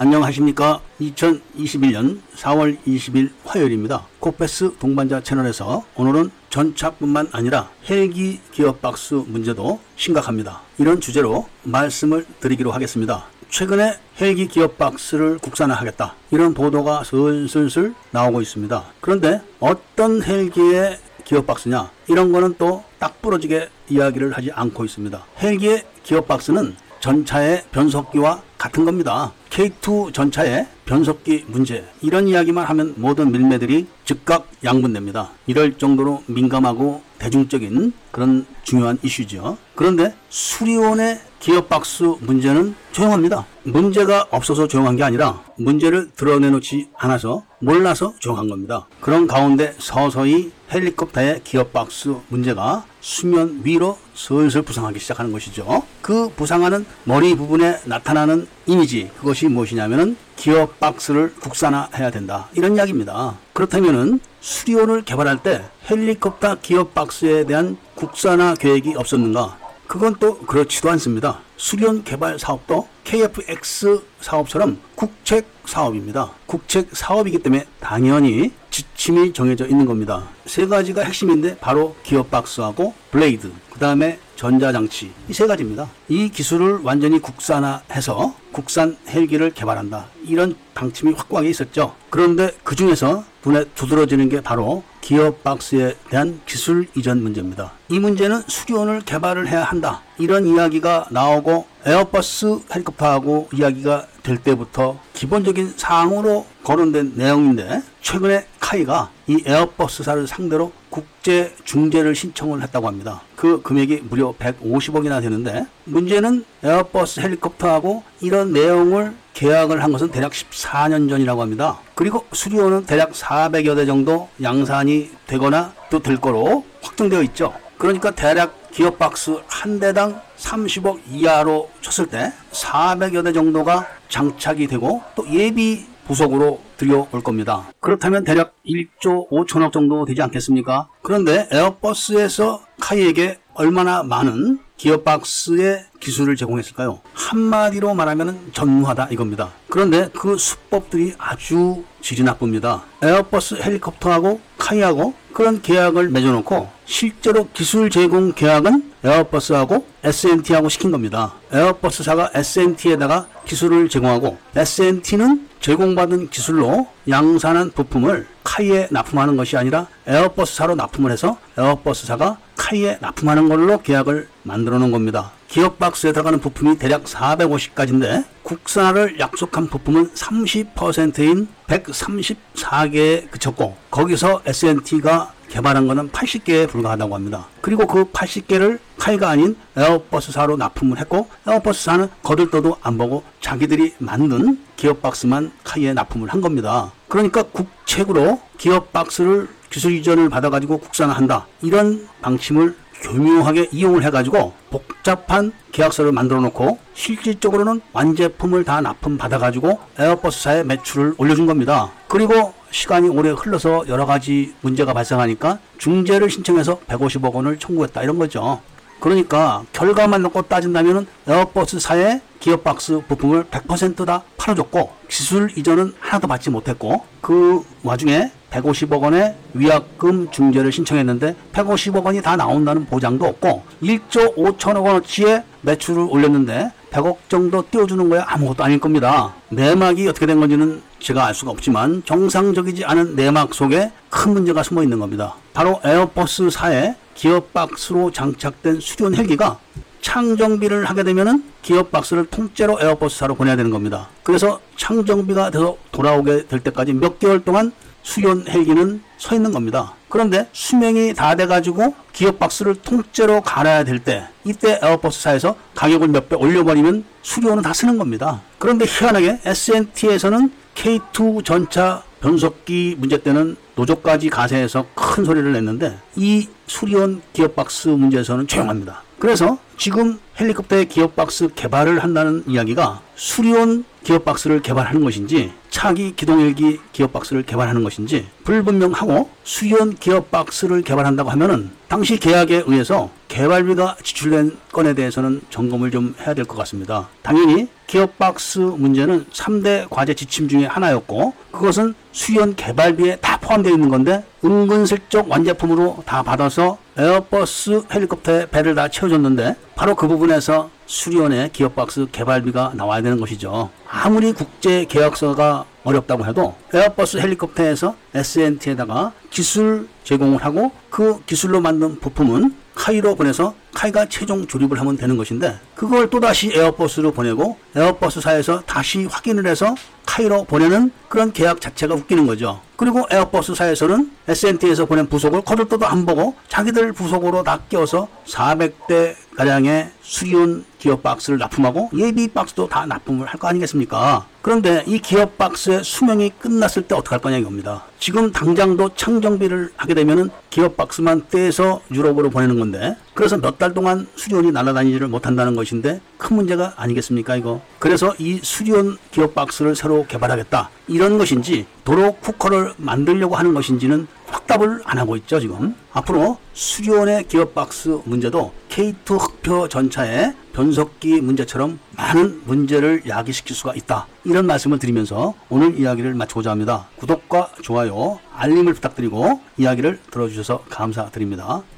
안녕하십니까. 2021년 4월 20일 화요일입니다. 코페스 동반자 채널에서 오늘은 전차뿐만 아니라 헬기 기어박스 문제도 심각합니다. 이런 주제로 말씀을 드리기로 하겠습니다. 최근에 헬기 기어박스를 국산화하겠다, 이런 보도가 슬슬 나오고 있습니다. 그런데 어떤 헬기의 기어박스냐, 이런 거는 또 딱 부러지게 이야기를 하지 않고 있습니다. 헬기의 기어박스는 전차의 변속기와 같은 겁니다. K2 전차의 변속기 문제, 이런 이야기만 하면 모든 밀매들이 즉각 양분됩니다. 이럴 정도로 민감하고 대중적인 그런 중요한 이슈죠. 그런데 수리온의 기어박스 문제는 조용합니다. 문제가 없어서 조용한 게 아니라 문제를 드러내놓지 않아서, 몰라서 조용한 겁니다. 그런 가운데 서서히 헬리콥터의 기어박스 문제가 수면 위로 슬슬 부상하기 시작하는 것이죠. 그 부상하는 머리 부분에 나타나는 이미지, 그것이 무엇이냐면은 기어박스를 국산화해야 된다, 이런 이야기입니다. 그렇다면은 수리온을 개발할 때 헬리콥터 기어박스에 대한 국산화 계획이 없었는가? 그건 또 그렇지도 않습니다. 수리온 개발 사업도 KFX 사업처럼 국책 사업입니다. 국책 사업이기 때문에 당연히 지침이 정해져 있는 겁니다. 세 가지가 핵심인데 바로 기어박스하고 블레이드, 그 다음에 전자장치, 이 세 가지입니다. 이 기술을 완전히 국산화해서 국산 헬기를 개발한다, 이런 방침이 확고하게 있었죠. 그런데 그 중에서 눈에 두드러지는 게 바로 기어박스에 대한 기술 이전 문제입니다. 이 문제는 수리온을 개발을 해야 한다, 이런 이야기가 나오고 에어버스 헬리콥터하고 이야기가 될 때부터 기본적인 사항으로 거론된 내용인데, 최근에 카이가 이 에어버스사를 상대로 국제 중재를 신청을 했다고 합니다. 그 금액이 무려 150억이나 되는데, 문제는 에어버스 헬리콥터하고 이런 내용을 계약을 한 것은 대략 14년 전이라고 합니다. 그리고 수리온은 대략 400여 대 정도 양산이 되거나 또 될 거로 확정되어 있죠. 그러니까 대략 기어박스 한 대당 30억 이하로 쳤을 때 400여 대 정도가 장착이 되고 또 예비 부속으로 들여올 겁니다. 그렇다면 대략 1조 5천억 정도 되지 않겠습니까? 그런데 에어버스에서 카이에게 얼마나 많은 기어박스의 기술을 제공했을까요? 한마디로 말하면 전무하다, 이겁니다. 그런데 그 수법들이 아주 질이 나쁩니다. 에어버스 헬리콥터하고 카이하고 그런 계약을 맺어놓고 실제로 기술 제공 계약은 에어버스하고 SMT하고 시킨 겁니다. 에어버스사가 SMT에다가 기술을 제공하고 SMT는 제공받은 기술로 양산한 부품을 카이에 납품하는 것이 아니라 에어버스사로 납품을 해서 에어버스사가 카이에 납품하는 걸로 계약을 만들어 놓은 겁니다. 기어박스에 들어가는 부품이 대략 450가지인데 국산화를 약속한 부품은 30%인 134개에 그쳤고, 거기서 SNT가 개발한 것은 80개에 불과하다고 합니다. 그리고 그 80개를 카이가 아닌 에어버스사로 납품을 했고, 에어버스사는 거들떠도 안 보고 자기들이 만든 기어박스만 카이에 납품을 한 겁니다. 그러니까 국책으로 기어박스를 기술 이전을 받아가지고 국산화한다, 이런 방침을 교묘하게 이용을 해가지고 복잡한 계약서를 만들어 놓고 실질적으로는 완제품을 다 납품받아가지고 에어버스사의 매출을 올려준 겁니다. 그리고 시간이 오래 흘러서 여러 가지 문제가 발생하니까 중재를 신청해서 150억 원을 청구했다, 이런 거죠. 그러니까 결과만 놓고 따진다면 에어버스사의 기어박스 부품을 100% 다 팔아줬고 기술 이전은 하나도 받지 못했고, 그 와중에 150억 원의 위약금 중재를 신청했는데 150억 원이 다 나온다는 보장도 없고 1조 5천억 원어치의 매출을 올렸는데 100억 정도 띄워주는 거야 아무것도 아닐 겁니다. 내막이 어떻게 된 건지는 제가 알 수가 없지만 정상적이지 않은 내막 속에 큰 문제가 숨어 있는 겁니다. 바로 에어버스사의 기어박스로 장착된 수리온 헬기가 창정비를 하게 되면은 기어박스를 통째로 에어버스사로 보내야 되는 겁니다. 그래서 창정비가 돼서 돌아오게 될 때까지 몇 개월 동안 수리온 헬기는 서 있는 겁니다. 그런데 수명이 다 돼가지고 기어박스를 통째로 갈아야 될 때, 이때 에어버스사에서 가격을 몇 배 올려버리면 수리온은 다 쓰는 겁니다. 그런데 희한하게 SNT에서는 K2 전차 변속기 문제 때는 노조까지 가세해서 큰 소리를 냈는데 이 수리온 기어박스 문제에서는 조용합니다. 그래서 지금 헬리콥터의 기어박스 개발을 한다는 이야기가 수리온 기어박스를 개발하는 것인지 차기 기동헬기 기어박스를 개발하는 것인지 불분명하고, 수연 기어박스를 개발한다고 하면은 당시 계약에 의해서 개발비가 지출된 건에 대해서는 점검을 좀 해야 될 것 같습니다. 당연히 기어박스 문제는 3대 과제 지침 중에 하나였고, 그것은 수연 개발비에 다 포함되어 있는 건데 은근슬쩍 완제품으로 다 받아서 에어버스 헬리콥터에 배를 다 채워줬는데, 바로 그 부분에서 수련의 기어박스 개발비가 나와야 되는 것이죠. 아무리 국제 계약서가 어렵다고 해도 에어버스 헬리콥터에서 S&T에다가 기술 제공을 하고, 그 기술로 만든 부품은 카이로 보내서 카이가 최종 조립을 하면 되는 것인데, 그걸 또다시 에어버스로 보내고 에어버스사에서 다시 확인을 해서 카이로 보내는 그런 계약 자체가 웃기는 거죠. 그리고 에어버스사에서는 S&T에서 보낸 부속을 거들떠도 안 보고 자기들 부속으로 다 껴서 400대 가량의 수리온 기어박스를 납품하고 예비 박스도 다 납품을 할 거 아니겠습니까? 그런데 이 기어박스의 수명이 끝났을 때 어떡할 거냐 이겁니다. 지금 당장도 창정비를 하게 되면은 기어박스만 떼서 유럽으로 보내는 건데, 그래서 몇 달 동안 수리온이 날아다니지를 못한다는 것인데 큰 문제가 아니겠습니까 이거? 그래서 이 수리온 기어박스를 새로 개발하겠다 이런 것인지, 도로 쿠커를 만들려고 하는 것인지는 확답을 안 하고 있죠 지금. 앞으로 수리온의 기어박스 문제도 K2 흑표 전차의 변속기 문제처럼 많은 문제를 야기시킬 수가 있다, 이런 말씀을 드리면서 오늘 이야기를 마치고자 합니다. 구독과 좋아요, 알림을 부탁드리고 이야기를 들어주셔서 감사드립니다.